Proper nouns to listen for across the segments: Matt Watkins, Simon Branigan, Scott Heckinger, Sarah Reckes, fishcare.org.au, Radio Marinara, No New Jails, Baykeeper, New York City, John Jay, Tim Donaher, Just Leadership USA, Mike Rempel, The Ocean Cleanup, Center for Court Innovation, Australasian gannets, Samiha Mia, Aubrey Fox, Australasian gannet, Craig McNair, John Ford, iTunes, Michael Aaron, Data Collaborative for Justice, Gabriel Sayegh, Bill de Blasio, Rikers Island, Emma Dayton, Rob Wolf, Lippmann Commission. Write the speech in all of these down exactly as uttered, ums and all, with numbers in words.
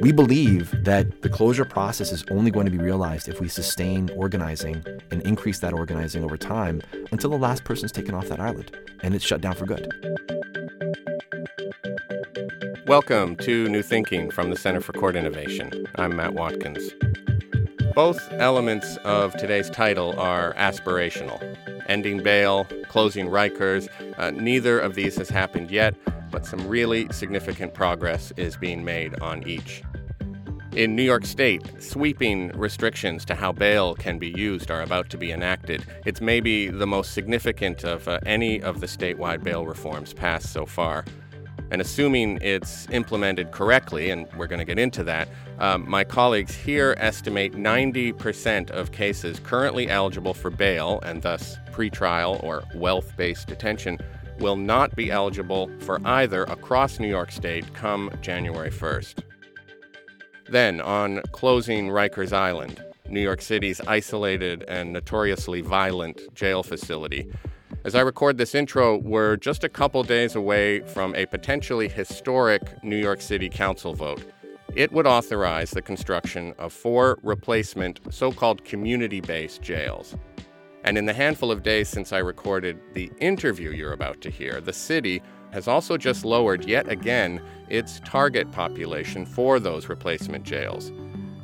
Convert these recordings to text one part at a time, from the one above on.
We believe that the closure process is only going to be realized if we sustain organizing and increase that organizing over time until the last person is taken off that island and it's shut down for good. Welcome to New Thinking from the Center for Court Innovation. I'm Matt Watkins. Both elements of today's title are aspirational. Ending bail, closing Rikers, uh, neither of these has happened yet, but some really significant progress is being made on each. In New York State, sweeping restrictions to how bail can be used are about to be enacted. It's maybe the most significant of uh, any of the statewide bail reforms passed so far. And assuming it's implemented correctly, and we're going to get into that, um, my colleagues here estimate ninety percent of cases currently eligible for bail, and thus pretrial or wealth-based detention, will not be eligible for either across New York State come January first. Then, on closing Rikers Island, New York City's isolated and notoriously violent jail facility. As I record this intro, we're just a couple days away from a potentially historic New York City Council vote. It would authorize the construction of four replacement so-called community-based jails. And in the handful of days since I recorded the interview you're about to hear, the city has also just lowered yet again its target population for those replacement jails.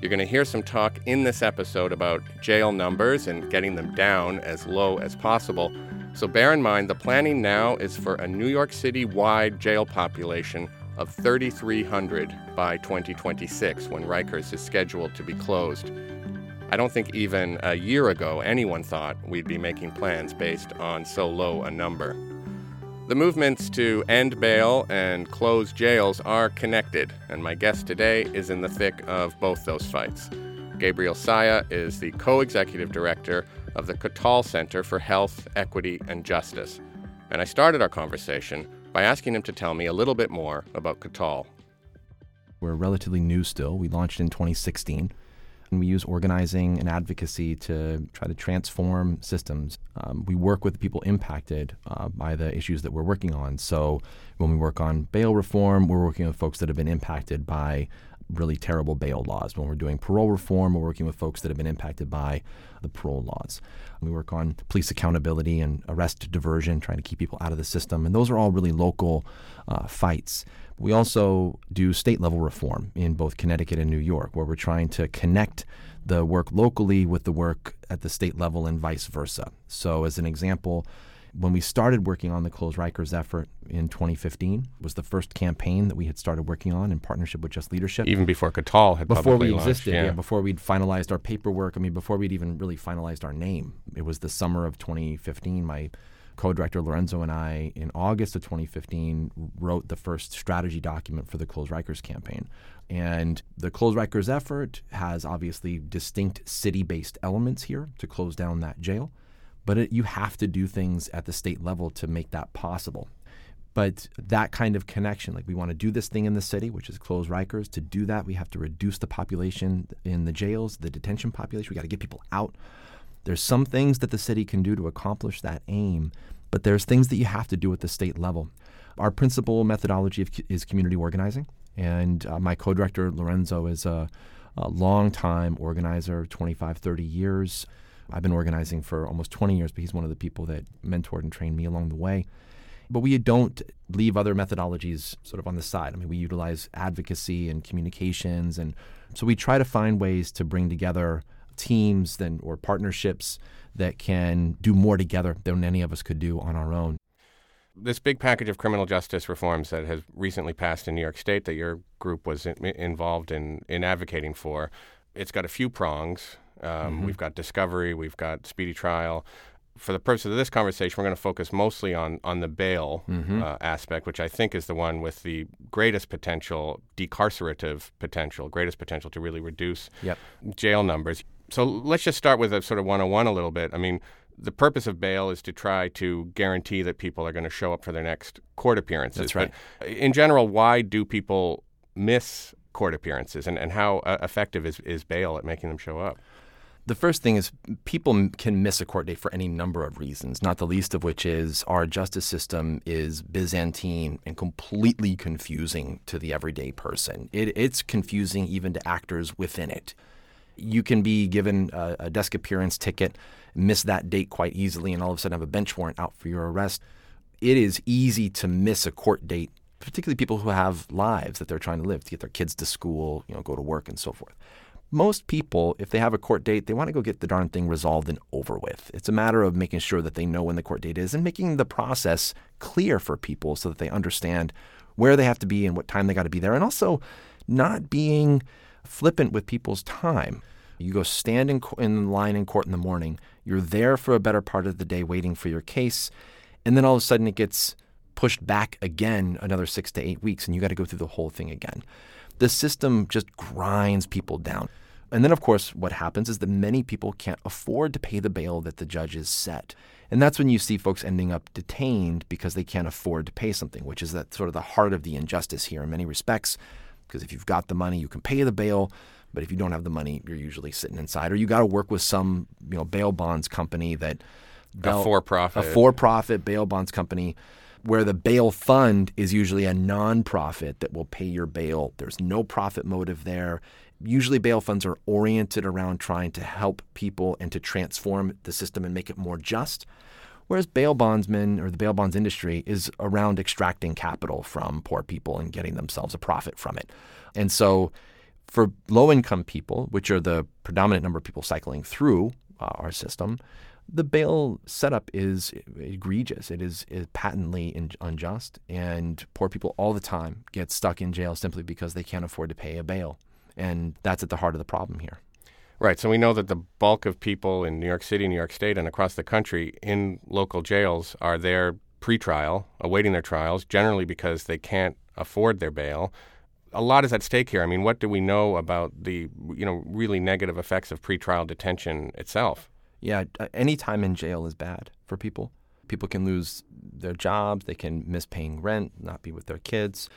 You're going to hear some talk in this episode about jail numbers and getting them down as low as possible. So bear in mind, the planning now is for a New York City-wide jail population of thirty-three hundred by twenty twenty-six, when Rikers is scheduled to be closed. I don't think even a year ago anyone thought we'd be making plans based on so low a number. The movements to end bail and close jails are connected, and my guest today is in the thick of both those fights. Gabriel Sayegh is the co-executive director of the Katal Center for Health, Equity, and Justice. And I started our conversation by asking him to tell me a little bit more about Katal. We're relatively new still. We launched in twenty sixteen. And we use organizing and advocacy to try to transform systems. Um, we work with people impacted uh, by the issues that we're working on. So when we work on bail reform, we're working with folks that have been impacted by really terrible bail laws. When we're doing parole reform, we're working with folks that have been impacted by the parole laws. We work on police accountability and arrest diversion, trying to keep people out of the system. And those are all really local uh, fights. We also do state-level reform in both Connecticut and New York, where we're trying to connect the work locally with the work at the state level and vice versa. So as an example, when we started working on the Close Rikers effort in twenty fifteen, it was the first campaign that we had started working on in partnership with Just Leadership. Even before Katal had before publicly Before we existed, launched, yeah. yeah. Before we'd finalized our paperwork, I mean, before we'd even really finalized our name. It was the summer of twenty fifteen, my co-director Lorenzo and I, in August of twenty fifteen, wrote the first strategy document for the Close Rikers campaign. And the Close Rikers effort has obviously distinct city-based elements here to close down that jail. But it, you have to do things at the state level to make that possible. But that kind of connection, like we want to do this thing in the city, which is close Rikers. To do that, we have to reduce the population in the jails, the detention population. We got to get people out. There's some things that the city can do to accomplish that aim, but there's things that you have to do at the state level. Our principal methodology of, is community organizing. And uh, my co-director, Lorenzo, is a, a long-time organizer, twenty-five, thirty years. I've been organizing for almost twenty years, but he's one of the people that mentored and trained me along the way. But we don't leave other methodologies sort of on the side. I mean, we utilize advocacy and communications. And so we try to find ways to bring together teams then or partnerships that can do more together than any of us could do on our own. This big package of criminal justice reforms that has recently passed in New York State that your group was in, involved in, in advocating for, it's got a few prongs. Um, mm-hmm. We've got discovery, we've got speedy trial. For the purpose of this conversation, we're going to focus mostly on, on the bail mm-hmm. uh, aspect, which I think is the one with the greatest potential, decarcerative potential, greatest potential to really reduce yep. jail numbers. So let's just start with a sort of one oh one a little bit. I mean, the purpose of bail is to try to guarantee that people are going to show up for their next court appearances. That's right. But in general, why do people miss court appearances, and, and how uh, effective is, is bail at making them show up? The first thing is people can miss a court date for any number of reasons, not the least of which is our justice system is Byzantine and completely confusing to the everyday person. It, it's confusing even to actors within it. You can be given a, a desk appearance ticket, miss that date quite easily, and all of a sudden have a bench warrant out for your arrest. It is easy to miss a court date, particularly people who have lives that they're trying to live, to get their kids to school, you know, go to work and so forth. Most people, if they have a court date, they want to go get the darn thing resolved and over with. It's a matter of making sure that they know when the court date is and making the process clear for people so that they understand where they have to be and what time they got to be there, and also not being flippant with people's time. You go stand in, in line in court in the morning. You're there for a better part of the day waiting for your case, and then all of a sudden it gets pushed back again another six to eight weeks, and you got to go through the whole thing again. The system just grinds people down. And then, of course, what happens is that many people can't afford to pay the bail that the judges set. And that's when you see folks ending up detained because they can't afford to pay something, which is that sort of the heart of the injustice here in many respects, because if you've got the money, you can pay the bail. But if you don't have the money, you're usually sitting inside, or you got to work with some, you know, bail bonds company that bail, a for-profit, a for-profit bail bonds company, where the bail fund is usually a nonprofit that will pay your bail. There's no profit motive there. Usually bail funds are oriented around trying to help people and to transform the system and make it more just, whereas bail bondsmen or the bail bonds industry is around extracting capital from poor people and getting themselves a profit from it. And so for low-income people, which are the predominant number of people cycling through uh, our system, the bail setup is egregious. It is, is patently in, unjust, and poor people all the time get stuck in jail simply because they can't afford to pay a bail, and that's at the heart of the problem here. Right. So we know that the bulk of people in New York City, New York State, and across the country in local jails are there pretrial, awaiting their trials, generally because they can't afford their bail. A lot is at stake here. I mean, what do we know about the, you know, really negative effects of pretrial detention itself? Yeah, any time in jail is bad for people. People can lose their jobs. They can miss paying rent, not be with their kids.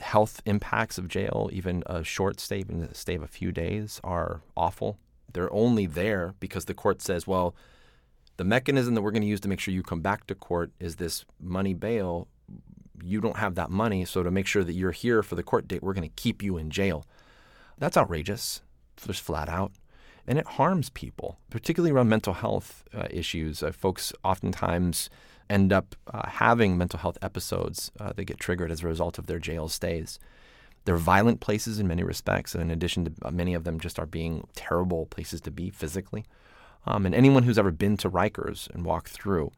Health impacts of jail, even a short stay, even a stay of a few days, are awful. They're only there because the court says, well, the mechanism that we're going to use to make sure you come back to court is this money bail. You don't have that money, so to make sure that you're here for the court date, we're going to keep you in jail. That's outrageous, just flat out. And it harms people, particularly around mental health uh, issues. Uh, folks oftentimes end up uh, having mental health episodes uh, that get triggered as a result of their jail stays. They're violent places in many respects, and in addition to uh, many of them just are being terrible places to be physically. Um, and anyone who's ever been to Rikers and walked through,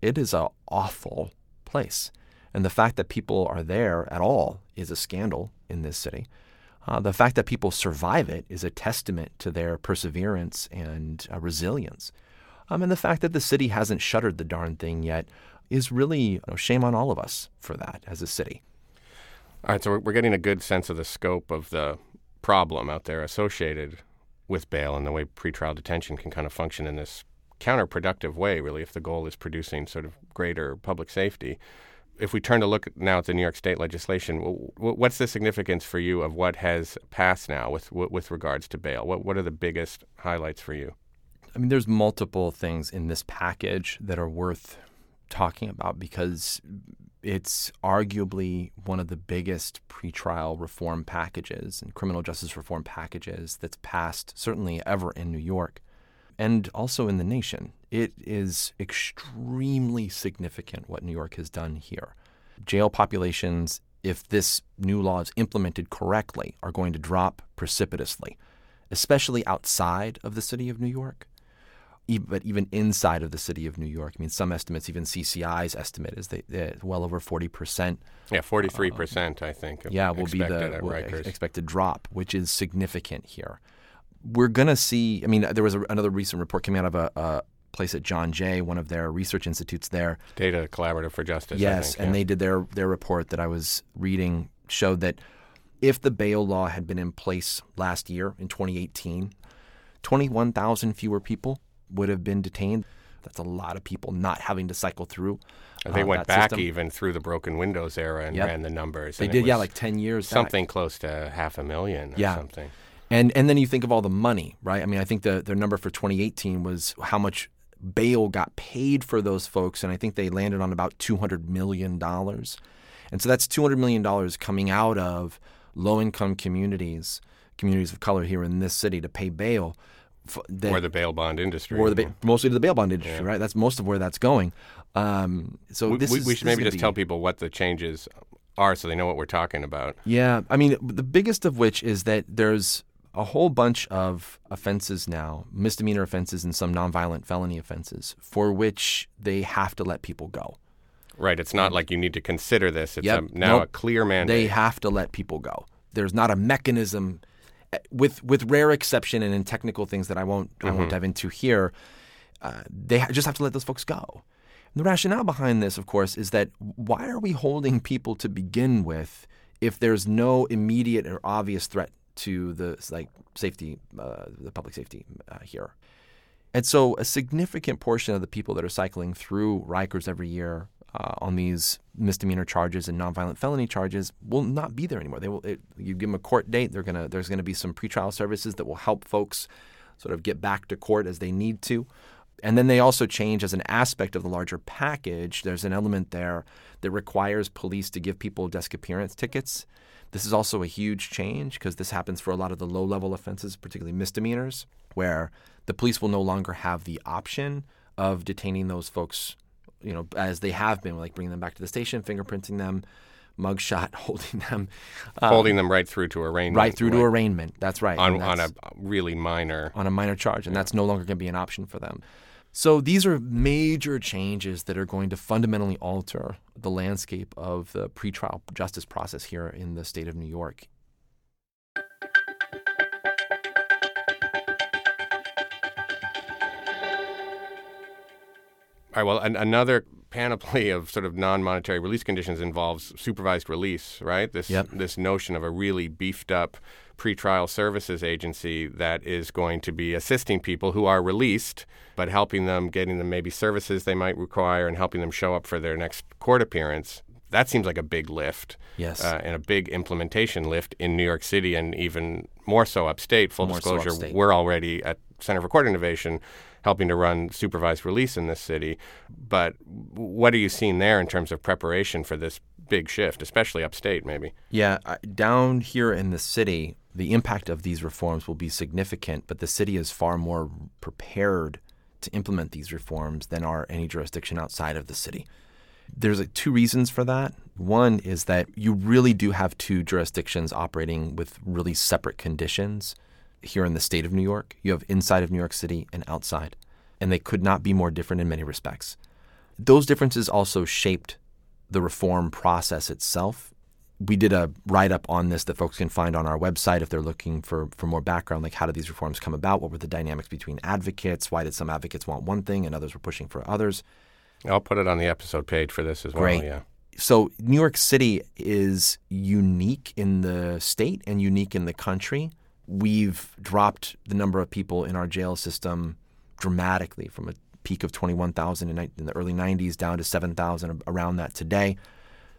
it is an awful place. And the fact that people are there at all is a scandal in this city. Uh, the fact that people survive it is a testament to their perseverance and uh, resilience. Um, and the fact that the city hasn't shuttered the darn thing yet is really, you know, shame on all of us for that as a city. All right, so we're getting a good sense of the scope of the problem out there associated with bail and the way pretrial detention can kind of function in this counterproductive way, really, if the goal is producing sort of greater public safety. If we turn to look now at the New York State legislation, what's the significance for you of what has passed now with with regards to bail? What what are the biggest highlights for you? I mean, there's multiple things in this package that are worth talking about because it's arguably one of the biggest pretrial reform packages and criminal justice reform packages that's passed certainly ever in New York and also in the nation. It is extremely significant what New York has done here. Jail populations, if this new law is implemented correctly, are going to drop precipitously, especially outside of the city of New York, but even inside of the city of New York. I mean, some estimates, even C C I's estimate, is that well over forty percent. Yeah, forty-three percent, uh, I think, yeah, will be the will expected drop, which is significant here. We're going to see, I mean, there was a, another recent report coming out of a, a place at John Jay, one of their research institutes there. Data Collaborative for Justice. Yes, I think, and yeah. they did their, their report that I was reading showed that if the bail law had been in place last year in twenty eighteen, twenty-one thousand fewer people would have been detained. That's a lot of people not having to cycle through. And they uh, went back system. Even through the broken windows era and yep. ran the numbers. They and did, yeah, like ten years something back. Something close to half a million or yeah. something. And and then you think of all the money, right? I mean, I think the their number for twenty eighteen was how much bail got paid for those folks, and I think they landed on about two hundred million dollars. And so that's two hundred million dollars coming out of low-income communities, communities of color here in this city to pay bail. That, or the bail bond industry. Or the ba- mostly to the bail bond industry, yeah. right? That's most of where that's going. Um, so we, this we, is, we should this maybe just be... tell people what the changes are so they know what we're talking about. Yeah. I mean, the biggest of which is that there's a whole bunch of offenses now, misdemeanor offenses and some nonviolent felony offenses, for which they have to let people go. Right. It's not like you need to consider this. It's yep. a, now nope. a clear mandate. They have to let people go. There's not a mechanism, with with rare exception and in technical things that I won't mm-hmm. I won't dive into here. Uh, they ha- just have to let those folks go. And the rationale behind this, of course, is that why are we holding people to begin with if there's no immediate or obvious threat to the like safety, uh, the public safety uh, here? And so a significant portion of the people that are cycling through Rikers every year Uh, on these misdemeanor charges and nonviolent felony charges will not be there anymore. They will. It, you give them a court date. They're gonna. There's gonna be some pretrial services that will help folks sort of get back to court as they need to. And then they also change as an aspect of the larger package. There's an element there that requires police to give people desk appearance tickets. This is also a huge change because this happens for a lot of the low-level offenses, particularly misdemeanors, where the police will no longer have the option of detaining those folks, you know, as they have been, like bringing them back to the station, fingerprinting them, mugshot, holding them. Um, holding them right through to arraignment. Right through right. to arraignment. That's right. On, that's, on a really minor. On a minor charge. And yeah. that's no longer going to be an option for them. So these are major changes that are going to fundamentally alter the landscape of the pretrial justice process here in the state of New York. All right, well, an- another panoply of sort of non-monetary release conditions involves supervised release, right? This yep. this notion of a really beefed-up pretrial services agency that is going to be assisting people who are released, but helping them, getting them maybe services they might require and helping them show up for their next court appearance. That seems like a big lift. Yes. Uh, and a big implementation lift in New York City and even more so upstate. Full more disclosure, so upstate. We're already at Center for Court Innovation helping to run supervised release in this city. But what are you seeing there in terms of preparation for this big shift, especially upstate maybe? Yeah, down here in the city, the impact of these reforms will be significant, but the city is far more prepared to implement these reforms than are any jurisdiction outside of the city. There's like two reasons for that. One is that you really do have two jurisdictions operating with really separate conditions. Here in the state of New York, you have inside of New York City and outside, and they could not be more different in many respects. Those differences also shaped the reform process itself. We did a write-up on this that folks can find on our website if they're looking for, for more background, like how did these reforms come about? What were the dynamics between advocates? Why did some advocates want one thing and others were pushing for others? I'll put it on the episode page for this as well. Great. Yeah. So New York City is unique in the state and unique in the country. We've dropped the number of people in our jail system dramatically from a peak of twenty-one thousand in the early nineties down to seven thousand around that today.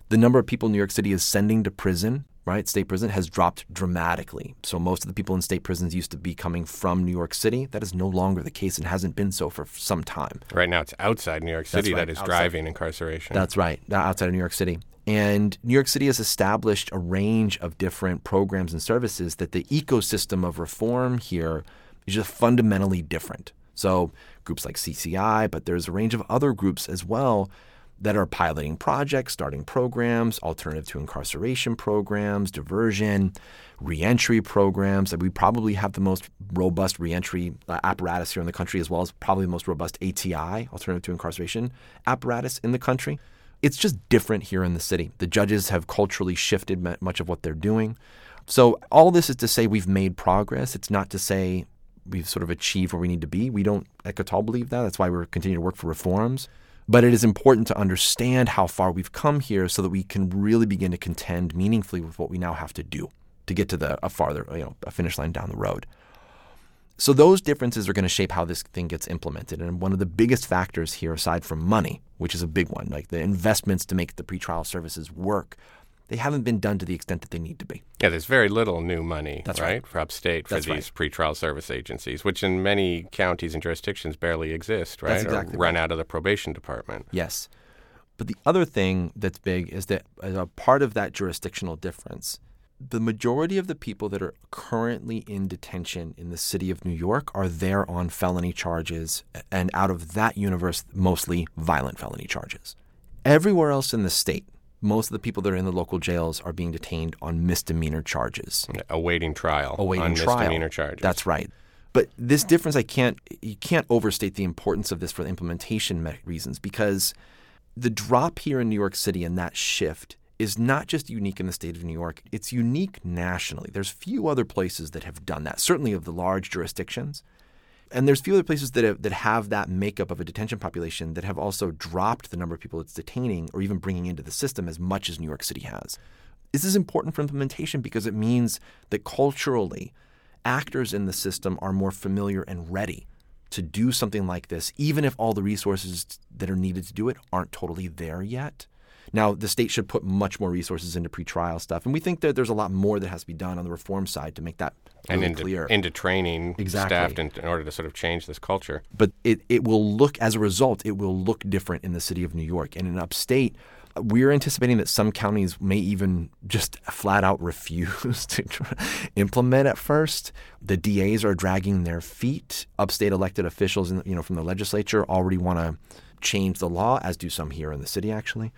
The number of people New York City is sending to prison, right, state prison, has dropped dramatically. So most of the people in state prisons used to be coming from New York City. That is no longer the case and hasn't been so for some time. Right now it's outside New York City right, that is outside. Driving incarceration. That's right, outside of New York City. And New York City has established a range of different programs and services that the ecosystem of reform here is just fundamentally different. So groups like C C I, but there's a range of other groups as well that are piloting projects, starting programs, alternative to incarceration programs, diversion, reentry programs. We probably have the most robust reentry apparatus here in the country, as well as probably the most robust A T I, alternative to incarceration apparatus in the country. It's just different here in the city. The judges have culturally shifted much of what they're doing. So all this is to say we've made progress. It's not to say we've sort of achieved where we need to be. We don't at Katal believe that. That's why we're continuing to work for reforms. But it is important to understand how far we've come here so that we can really begin to contend meaningfully with what we now have to do to get to the a farther, you know, a finish line down the road. So those differences are going to shape how this thing gets implemented. And one of the biggest factors here, aside from money, which is a big one, like the investments to make the pretrial services work, they haven't been done to the extent that they need to be. Yeah, there's very little new money, That's right, right. for upstate for That's these right. pretrial service agencies, which in many counties and jurisdictions barely exist, right? That's exactly or run right. out of the probation department. Yes. But the other thing that's big is that as a part of that jurisdictional difference, the majority of the people that are currently in detention in the city of New York are there on felony charges, and out of that universe, mostly violent felony charges. Everywhere else in the state, most of the people that are in the local jails are being detained on misdemeanor charges. Awaiting trial. Awaiting on trial. Misdemeanor charges. That's right. But this difference, I can't, you can't overstate the importance of this for implementation reasons, because the drop here in New York City and that shift is not just unique in the state of New York. It's unique nationally. There's few other places that have done that, certainly of the large jurisdictions. And there's few other places that have, that have that makeup of a detention population that have also dropped the number of people it's detaining or even bringing into the system as much as New York City has. This is important for implementation because it means that culturally, actors in the system are more familiar and ready to do something like this, even if all the resources that are needed to do it aren't totally there yet. Now, the state should put much more resources into pretrial stuff. And we think that there's a lot more that has to be done on the reform side to make that really and into, clear. And into training exactly. staff in, in order to sort of change this culture. But it, it will look, as a result, it will look different in the city of New York. And in upstate, we're anticipating that some counties may even just flat out refuse to implement at first. The D As are dragging their feet. Upstate elected officials in, you know, from the legislature already want to change the law, as do some here in the city, actually.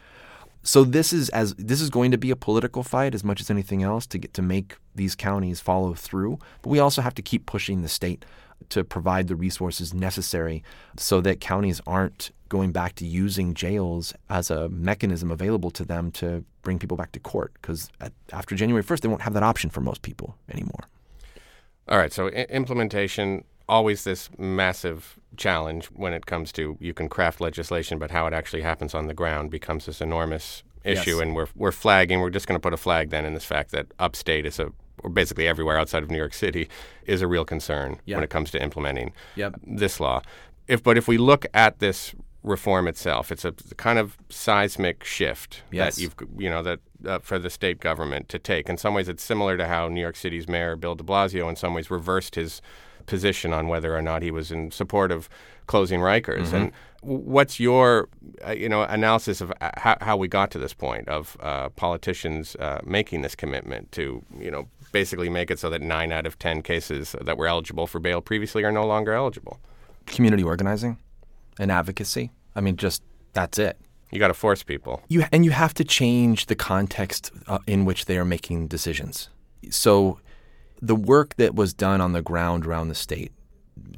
So this is as this is going to be a political fight as much as anything else to get to make these counties follow through. But we also have to keep pushing the state to provide the resources necessary so that counties aren't going back to using jails as a mechanism available to them to bring people back to court. Because after January first, they won't have that option for most people anymore. All right. So i- implementation, always this massive challenge when it comes to you can craft legislation, but how it actually happens on the ground becomes this enormous issue. Yes. And we're we're flagging. We're just going to put a flag then in this fact that upstate is a, or basically everywhere outside of New York City, is a real concern yep. when it comes to implementing yep. this law. If but if we look at this reform itself, it's a kind of seismic shift yes. that you've you know that uh, for the state government to take. In some ways, it's similar to how New York City's mayor Bill de Blasio, in some ways, reversed his position on whether or not he was in support of closing Rikers. Mm-hmm. And what's your, uh, you know, analysis of how, how we got to this point of uh, politicians uh, making this commitment to, you know, basically make it so that nine out of ten cases that were eligible for bail previously are no longer eligible? Community organizing and advocacy. I mean, just that's it. You got to force people. You and you have to change the context uh, in which they are making decisions. So the work that was done on the ground around the state,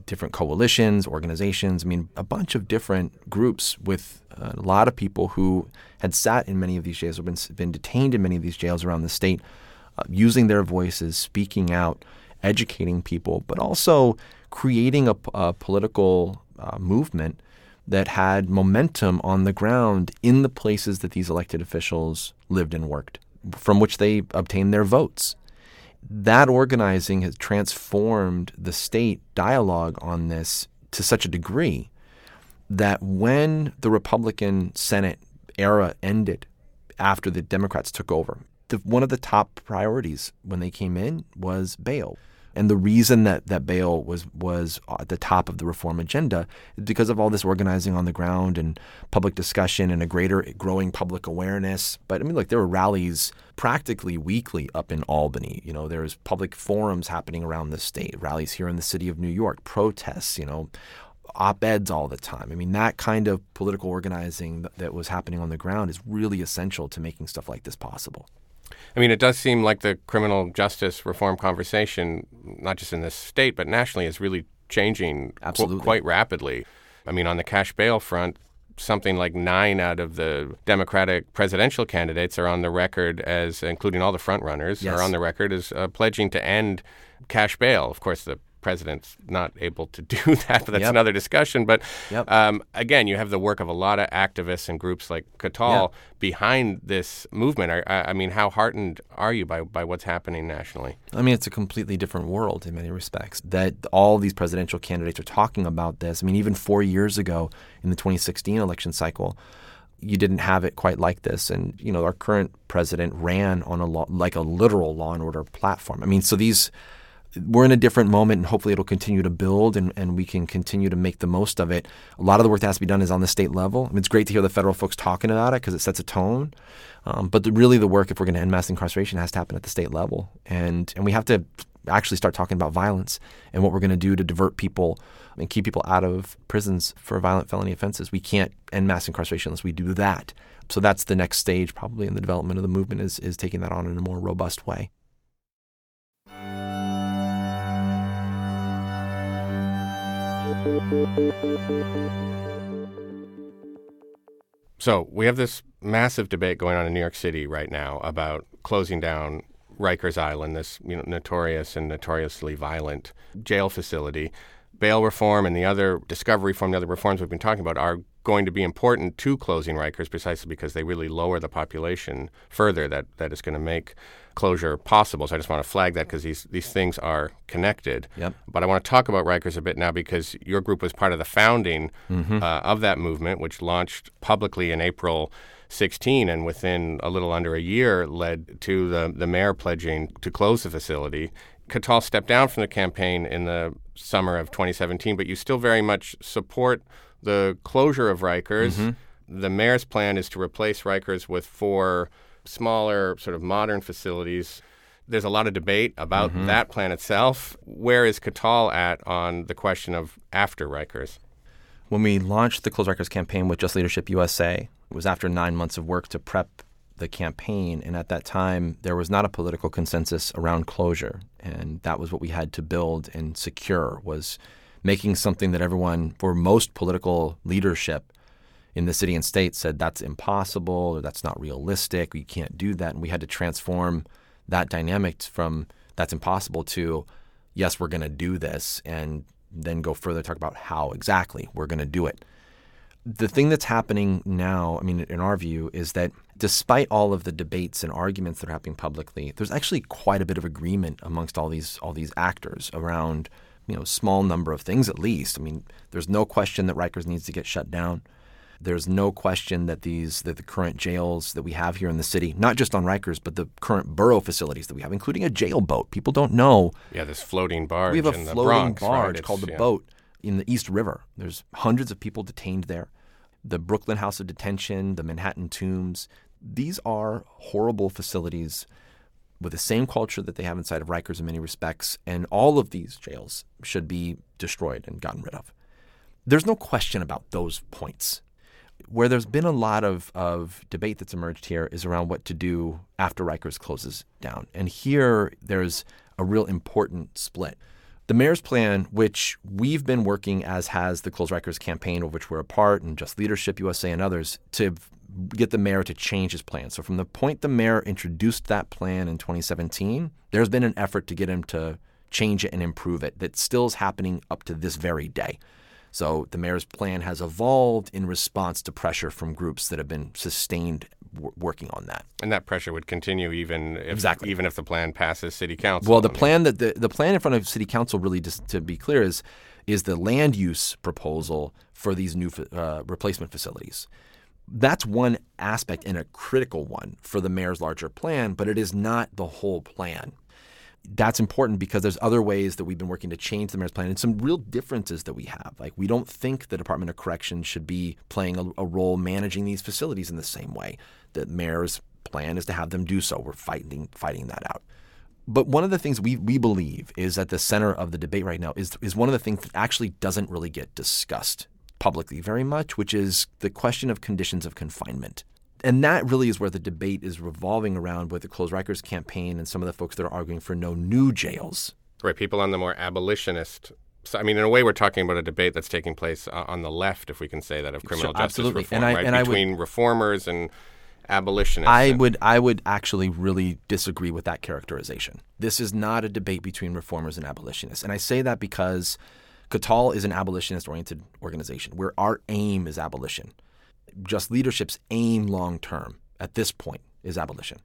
different coalitions, organizations, I mean, a bunch of different groups with a lot of people who had sat in many of these jails or been, been detained in many of these jails around the state, uh, using their voices, speaking out, educating people, but also creating a, a political uh, movement that had momentum on the ground in the places that these elected officials lived and worked, from which they obtained their votes. That organizing has transformed the state dialogue on this to such a degree that when the Republican Senate era ended after the Democrats took over, the, one of the top priorities when they came in was bail. And the reason that, that bail was was at the top of the reform agenda is because of all this organizing on the ground and public discussion and a greater growing public awareness. But I mean, look, there were rallies practically weekly up in Albany. You know, there was public forums happening around the state, rallies here in the city of New York, protests, you know, op-eds all the time. I mean, that kind of political organizing that was happening on the ground is really essential to making stuff like this possible. I mean, it does seem like the criminal justice reform conversation, not just in this state, but nationally, is really changing qu- quite rapidly. I mean, on the cash bail front, something like nine out of the Democratic presidential candidates are on the record as, including all the front runners, yes. are on the record as uh, pledging to end cash bail. Of course, the president's not able to do that, but that's yep. another discussion. But yep. um, again, you have the work of a lot of activists and groups like Katal yep. behind this movement. I, I mean, how heartened are you by, by what's happening nationally? I mean, it's a completely different world in many respects that all these presidential candidates are talking about this. I mean, even four years ago in the twenty sixteen election cycle, you didn't have it quite like this. And, you know, our current president ran on a law, like a literal law and order platform. I mean, so these, we're in a different moment, and hopefully it'll continue to build, and, and we can continue to make the most of it. A lot of the work that has to be done is on the state level. I mean, it's great to hear the federal folks talking about it because it sets a tone. Um, but the, really the work, if we're going to end mass incarceration, has to happen at the state level. And, and we have to actually start talking about violence and what we're going to do to divert people and keep people out of prisons for violent felony offenses. We can't end mass incarceration unless we do that. So that's the next stage probably in the development of the movement, is, is taking that on in a more robust way. So we have this massive debate going on in New York City right now about closing down Rikers Island, this, you know, notorious and notoriously violent jail facility. Bail reform and the other discovery reform, the other reforms we've been talking about, are going to be important to closing Rikers precisely because they really lower the population further that, that is going to make closure possible. So I just want to flag that because these, these things are connected. Yep. But I want to talk about Rikers a bit now because your group was part of the founding mm-hmm. uh, of that movement, which launched publicly in April sixteen, and within a little under a year led to the, the mayor pledging to close the facility. Katal stepped down from the campaign in the summer of twenty seventeen, but you still very much support the closure of Rikers. Mm-hmm. The mayor's plan is to replace Rikers with four smaller, sort of modern facilities. There's a lot of debate about mm-hmm. that plan itself. Where is Katal at on the question of after Rikers? When we launched the Close Rikers campaign with Just Leadership U S A, it was after nine months of work to prep the campaign. And at that time, there was not a political consensus around closure. And that was what we had to build and secure, was making something that everyone, for most political leadership in the city and state, said that's impossible or that's not realistic, you can't do that. And we had to transform that dynamic from that's impossible to, yes, we're going to do this, and then go further, talk about how exactly we're going to do it. The thing that's happening now, I mean, in our view, is that despite all of the debates and arguments that are happening publicly, there's actually quite a bit of agreement amongst all these all these actors around, you know, small number of things at least. I mean, there's no question that Rikers needs to get shut down. There's no question that these that the current jails that we have here in the city, not just on Rikers, but the current borough facilities that we have, including a jail boat. People don't know. Yeah, this floating barge. We have a in floating the Bronx, barge right? called the yeah. boat in the East River. There's hundreds of people detained there. The Brooklyn House of Detention, the Manhattan Tombs, these are horrible facilities with the same culture that they have inside of Rikers in many respects, and all of these jails should be destroyed and gotten rid of. There's no question about those points. Where there's been a lot of, of debate that's emerged here is around what to do after Rikers closes down. And here there's a real important split. The mayor's plan, which we've been working, as has the Close Rikers campaign, of which we're a part, and Just Leadership U S A and others, to get the mayor to change his plan. So from the point the mayor introduced that plan in twenty seventeen, there's been an effort to get him to change it and improve it that still is happening up to this very day. So the mayor's plan has evolved in response to pressure from groups that have been sustained w- working on that. And that pressure would continue even if, exactly. even if the plan passes city council. Well, the plan that the, the plan in front of city council, really, to, to be clear, is is the land use proposal for these new uh, replacement facilities. That's one aspect, and a critical one, for the mayor's larger plan, but it is not the whole plan. That's important because there's other ways that we've been working to change the mayor's plan and some real differences that we have. Like, we don't think the Department of Corrections should be playing a, a role managing these facilities in the same way. The mayor's plan is to have them do so. We're fighting fighting that out. But one of the things we, we believe is at the center of the debate right now is is one of the things that actually doesn't really get discussed publicly very much, which is the question of conditions of confinement. And that really is where the debate is revolving around with the Close Rikers campaign and some of the folks that are arguing for no new jails. Right, people on the more abolitionist side. I mean, in a way, we're talking about a debate that's taking place on the left, if we can say that, of criminal sure, justice absolutely. reform, and I, right? And between I would, reformers and abolitionists. I and, would, I would actually really disagree with that characterization. This is not a debate between reformers and abolitionists. And I say that because Katal is an abolitionist-oriented organization where our aim is abolition. Just Leadership's aim long term at this point is abolition.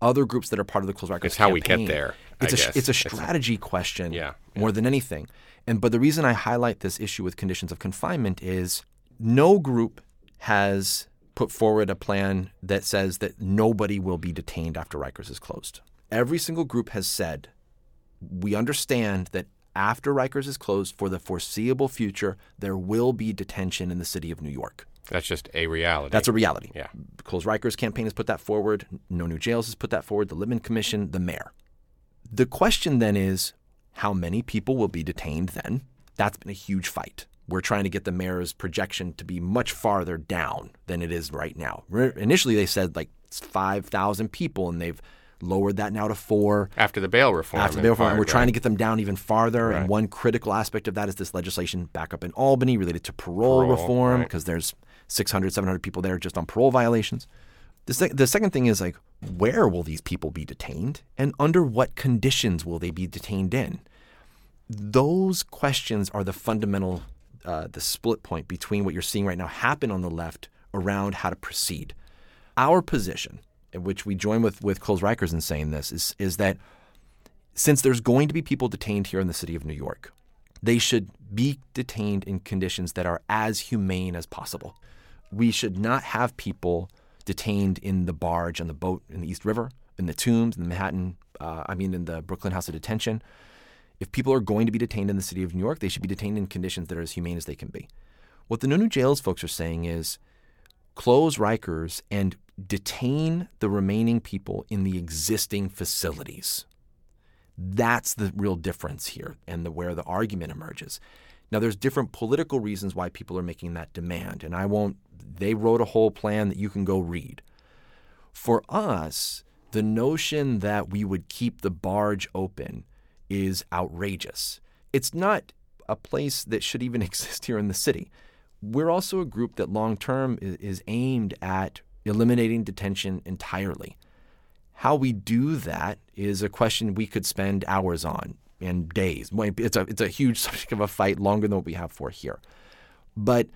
Other groups that are part of the Close Rikers campaign. It's how we get there, I guess. It's a, it's a strategy question yeah, yeah. more than anything. And but the reason I highlight this issue with conditions of confinement is no group has put forward a plan that says that nobody will be detained after Rikers is closed. Every single group has said, we understand that after Rikers is closed, for the foreseeable future, there will be detention in the city of New York. That's just a reality. That's a reality. Yeah. Close Rikers campaign has put that forward. No New Jails has put that forward. The Lippmann Commission, the mayor. The question then is, how many people will be detained then? That's been a huge fight. We're trying to get the mayor's projection to be much farther down than it is right now. Initially, they said like five thousand people, and they've lowered that now to four. After the bail reform. After the bail reform. Part, we're trying right. to get them down even farther. Right. And one critical aspect of that is this legislation back up in Albany related to parole, parole reform, because right. there's six hundred, seven hundred people there just on parole violations. The, sec- the second thing is, like, where will these people be detained, and under what conditions will they be detained in? Those questions are the fundamental, uh, the split point between what you're seeing right now happen on the left around how to proceed. Our position, in which we join with, with Close Rikers in saying this, is, is that since there's going to be people detained here in the city of New York, they should be detained in conditions that are as humane as possible. We should not have people detained in the barge, on the boat, in the East River, in the Tombs, in the Manhattan, uh, I mean in the Brooklyn House of Detention. If people are going to be detained in the city of New York, they should be detained in conditions that are as humane as they can be. What the No New Jails folks are saying is close Rikers and detain the remaining people in the existing facilities. That's the real difference here, and the, where the argument emerges. Now, there's different political reasons why people are making that demand, and I won't, they wrote a whole plan that you can go read. For us, the notion that we would keep the barge open is outrageous. It's not a place that should even exist here in the city. We're also a group that long-term is aimed at eliminating detention entirely. How we do that is a question we could spend hours on and days. It's a, it's a huge subject of a fight, longer than what we have for here. But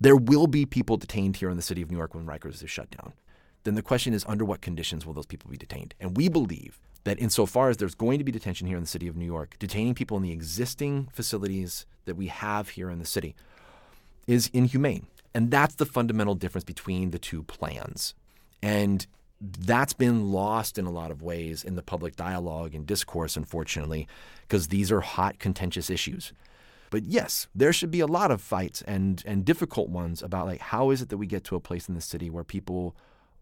there will be people detained here in the city of New York when Rikers is shut down. Then the question is, under what conditions will those people be detained? And we believe that insofar as there's going to be detention here in the city of New York, detaining people in the existing facilities that we have here in the city is inhumane. And that's the fundamental difference between the two plans. And that's been lost in a lot of ways in the public dialogue and discourse, unfortunately, because these are hot, contentious issues. But yes, there should be a lot of fights and and difficult ones about, like, how is it that we get to a place in the city where people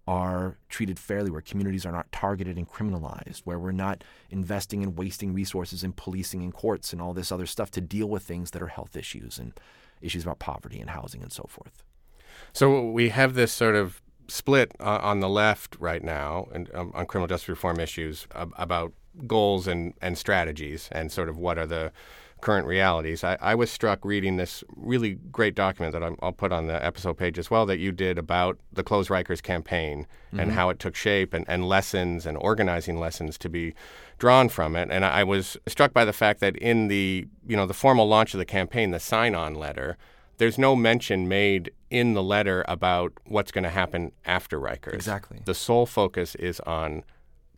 are treated fairly, where communities are not targeted and criminalized, where we're not investing and wasting resources in policing and courts and all this other stuff to deal with things that are health issues and issues about poverty and housing and so forth. So we have this sort of split uh, on the left right now, and um, on criminal justice reform issues uh, about goals and, and strategies and sort of what are the current realities. I, I was struck reading this really great document that I'm, I'll put on the episode page as well that you did about the Close Rikers campaign mm-hmm. and how it took shape and, and lessons and organizing lessons to be drawn from it. And I was struck by the fact that in the, you know, the formal launch of the campaign, the sign-on letter, there's no mention made in the letter about what's going to happen after Rikers. Exactly. The sole focus is on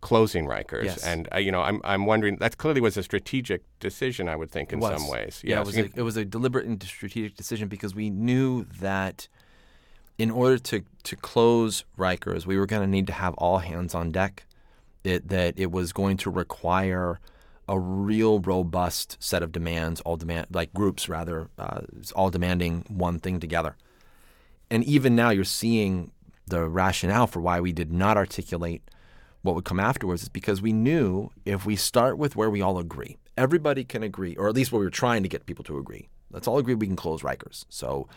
closing Rikers. Yes. And, uh, you know, I'm I'm wondering, that clearly was a strategic decision, I would think, in some ways. Yeah, yes. it, was a, it was a deliberate and strategic decision because we knew that in order to, to close Rikers, we were going to need to have all hands on deck, it, that it was going to require a real robust set of demands, all demand like groups rather, uh, all demanding one thing together. And even now you're seeing the rationale for why we did not articulate what would come afterwards is because we knew if we start with where we all agree, everybody can agree, or at least what we were trying to get people to agree. Let's all agree we can close Rikers. So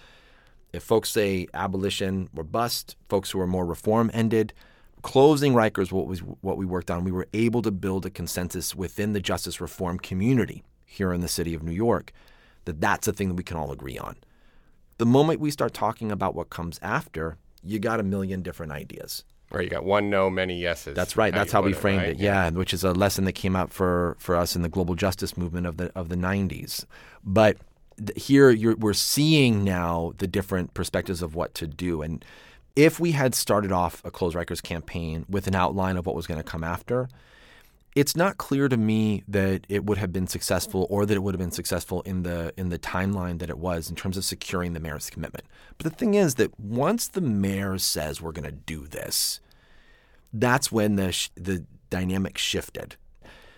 if folks say abolition were bust, folks who are more reform ended, closing Rikers was what we worked on. We were able to build a consensus within the justice reform community here in the city of New York that that's a thing that we can all agree on. The moment we start talking about what comes after, you got a million different ideas. Or you got one no, many yeses. That's right. That's how we framed it. Yeah, which is a lesson that came out for, for us in the global justice movement of the of the nineties. But here you're, we're seeing now the different perspectives of what to do. And if we had started off a Close Rikers campaign with an outline of what was going to come after, It's not clear to me that it would have been successful or that it would have been successful in the in the timeline that it was in terms of securing the mayor's commitment. But the thing is that once the mayor says we're going to do this, that's when the sh- the dynamic shifted.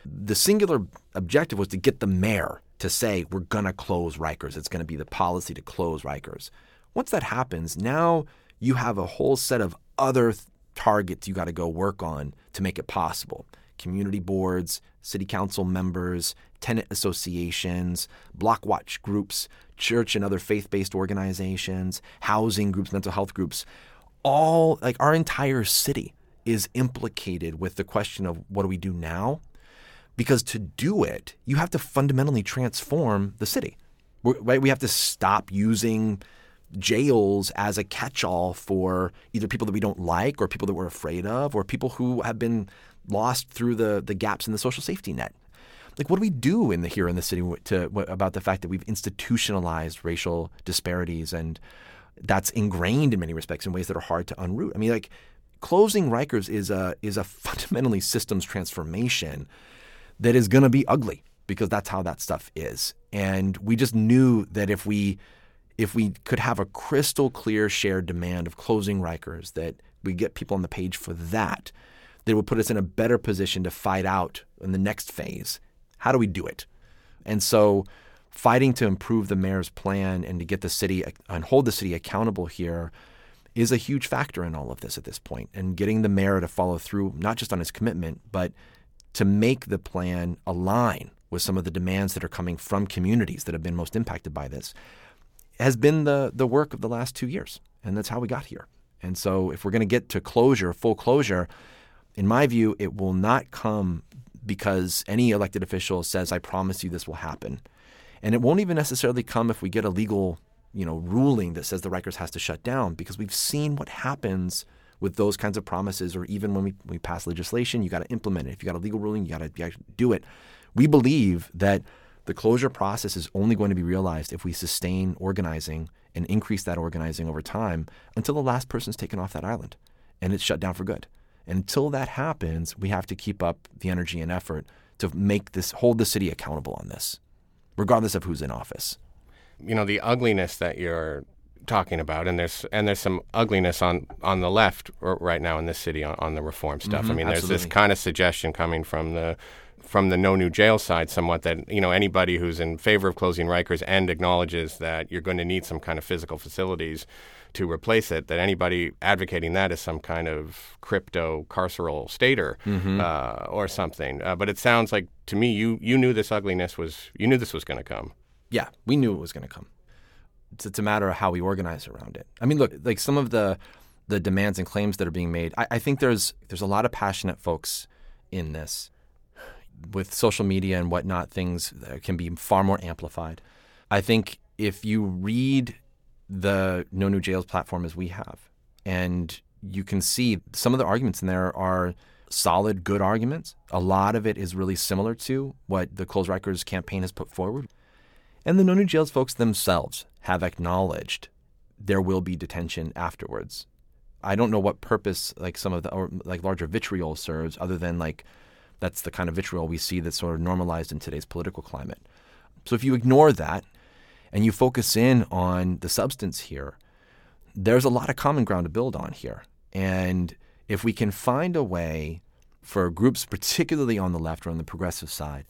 The singular objective was to get the mayor to say we're going to close Rikers. It's going to be the policy to close Rikers. Once that happens, now you have a whole set of other th- targets you got to go work on to make it possible. Community boards, city council members, tenant associations, block watch groups, church and other faith-based organizations, housing groups, mental health groups, all, like, our entire city is implicated with the question of what do we do now? Because to do it, you have to fundamentally transform the city. We're, right? We have to stop using jails as a catch-all for either people that we don't like or people that we're afraid of or people who have been lost through the the gaps in the social safety net. Like, what do we do in the here in the city to about the fact that we've institutionalized racial disparities, and that's ingrained in many respects in ways that are hard to unroot? I mean, like, closing Rikers is a is a fundamentally systems transformation that is going to be ugly because that's how that stuff is. And we just knew that if we if we could have a crystal clear shared demand of closing Rikers, that we get people on the page for that, that would put us in a better position to fight out in the next phase. How do we do it? And so fighting to improve the mayor's plan and to get the city and hold the city accountable here is a huge factor in all of this at this point. And getting the mayor to follow through, not just on his commitment, but to make the plan align with some of the demands that are coming from communities that have been most impacted by this, has been the the work of the last two years. And that's how we got here. And so if we're going to get to closure, full closure, in my view, it will not come because any elected official says, I promise you this will happen. And it won't even necessarily come if we get a legal, you know, ruling that says the Rikers has to shut down, because we've seen what happens with those kinds of promises. Or even when we, we pass legislation, you got to implement it. If you got a legal ruling, you got to do it. We believe that the closure process is only going to be realized if we sustain organizing and increase that organizing over time until the last person's taken off that island and it's shut down for good. Until that happens, we have to keep up the energy and effort to make this, hold the city accountable on this, regardless of who's in office. You know, the ugliness that you're talking about, and there's and there's some ugliness on, on the left right now in this city on, on the reform stuff. Mm-hmm, I mean, there's absolutely. This kind of suggestion coming from the from the No New Jail side somewhat that, you know, anybody who's in favor of closing Rikers and acknowledges that you're going to need some kind of physical facilities to replace it, that anybody advocating that is some kind of crypto-carceral stater mm-hmm. uh, or something. Uh, but it sounds like, to me, you you knew this ugliness was, you knew this was going to come. Yeah, we knew it was going to come. It's, it's a matter of how we organize around it. I mean, look, like some of the the demands and claims that are being made, I, I think there's there's a lot of passionate folks in this. With social media and whatnot, things can be far more amplified. I think if you read the No New Jails platform as we have, and you can see some of the arguments in there are solid, good arguments. A lot of it is really similar to what the Close Rikers campaign has put forward. And the No New Jails folks themselves have acknowledged there will be detention afterwards. I don't know what purpose like some of the or like larger vitriol serves other than like that's the kind of vitriol we see that's sort of normalized in today's political climate. So if you ignore that and you focus in on the substance here, there's a lot of common ground to build on here. And if we can find a way for groups, particularly on the left or on the progressive side,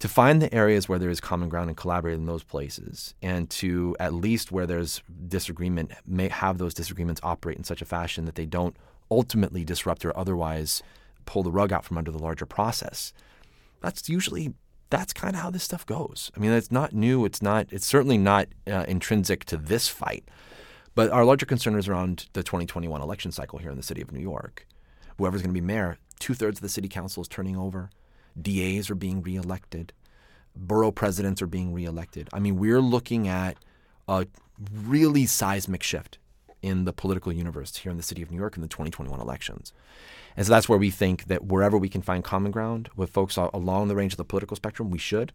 to find the areas where there is common ground and collaborate in those places, and to, at least where there's disagreement, may have those disagreements operate in such a fashion that they don't ultimately disrupt or otherwise pull the rug out from under the larger process. That's usually, that's kind of how this stuff goes. I mean, it's not new. It's not, it's certainly not uh, intrinsic to this fight. But our larger concern is around the twenty twenty-one election cycle here in the city of New York. Whoever's going to be mayor, two-thirds of the city council is turning over. D As are being reelected. Borough presidents are being reelected. I mean, we're looking at a really seismic shift in the political universe here in the city of New York in the twenty twenty-one elections. And so that's where we think that wherever we can find common ground with folks along the range of the political spectrum, we should.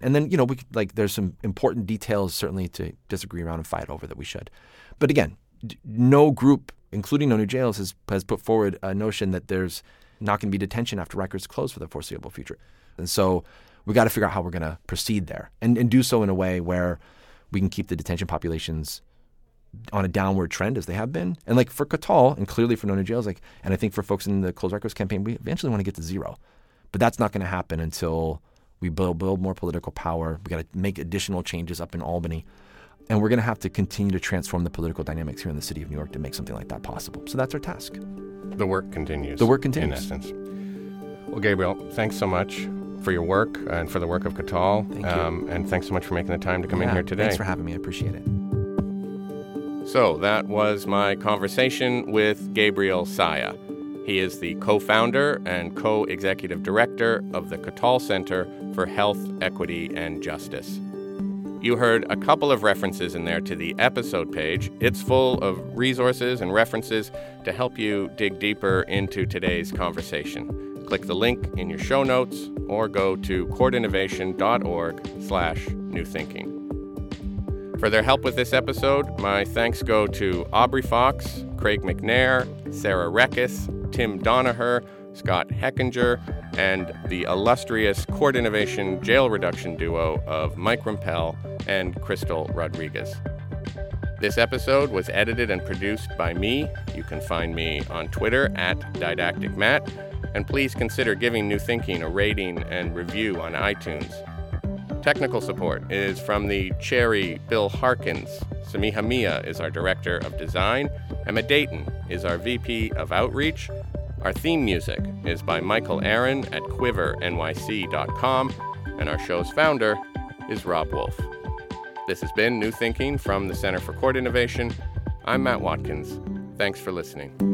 And then, you know, we like there's some important details certainly to disagree around and fight over that we should. But again, no group, including No New Jails, has, has put forward a notion that there's not going to be detention after Rikers closed for the foreseeable future. And so we got to figure out how we're going to proceed there and, and do so in a way where we can keep the detention populations on a downward trend as they have been. And like for Katal, and clearly for No New Jails, like, and I think for folks in the Closed Rikers campaign, we eventually want to get to zero. But that's not going to happen until we build, build more political power. We got to make additional changes up in Albany. And we're going to have to continue to transform the political dynamics here in the city of New York to make something like that possible. So that's our task. The work continues. The work continues. In essence. Well, Gabriel, thanks so much for your work and for the work of Katal. Thank you. Um, and thanks so much for making the time to come yeah, in here today. Thanks for having me. I appreciate it. So that was my conversation with Gabriel Sayegh. He is the co-founder and co-executive director of the Katal Center for Health, Equity, and Justice. You heard a couple of references in there to the episode page. It's full of resources and references to help you dig deeper into today's conversation. Click the link in your show notes or go to court innovation dot org slash new thinking. For their help with this episode, my thanks go to Aubrey Fox, Craig McNair, Sarah Reckes, Tim Donaher, Scott Heckinger, and the illustrious Court Innovation Jail Reduction duo of Mike Rempel and Crystal Rodriguez. This episode was edited and produced by me. You can find me on Twitter at DidacticMatt, and please consider giving New Thinking a rating and review on iTunes. Technical support is from the Cherry Bill Harkins. Samiha Mia is our Director of Design. Emma Dayton is our V P of Outreach. Our theme music is by Michael Aaron at quiver n y c dot com. And our show's founder is Rob Wolf. This has been New Thinking from the Center for Court Innovation. I'm Matt Watkins. Thanks for listening.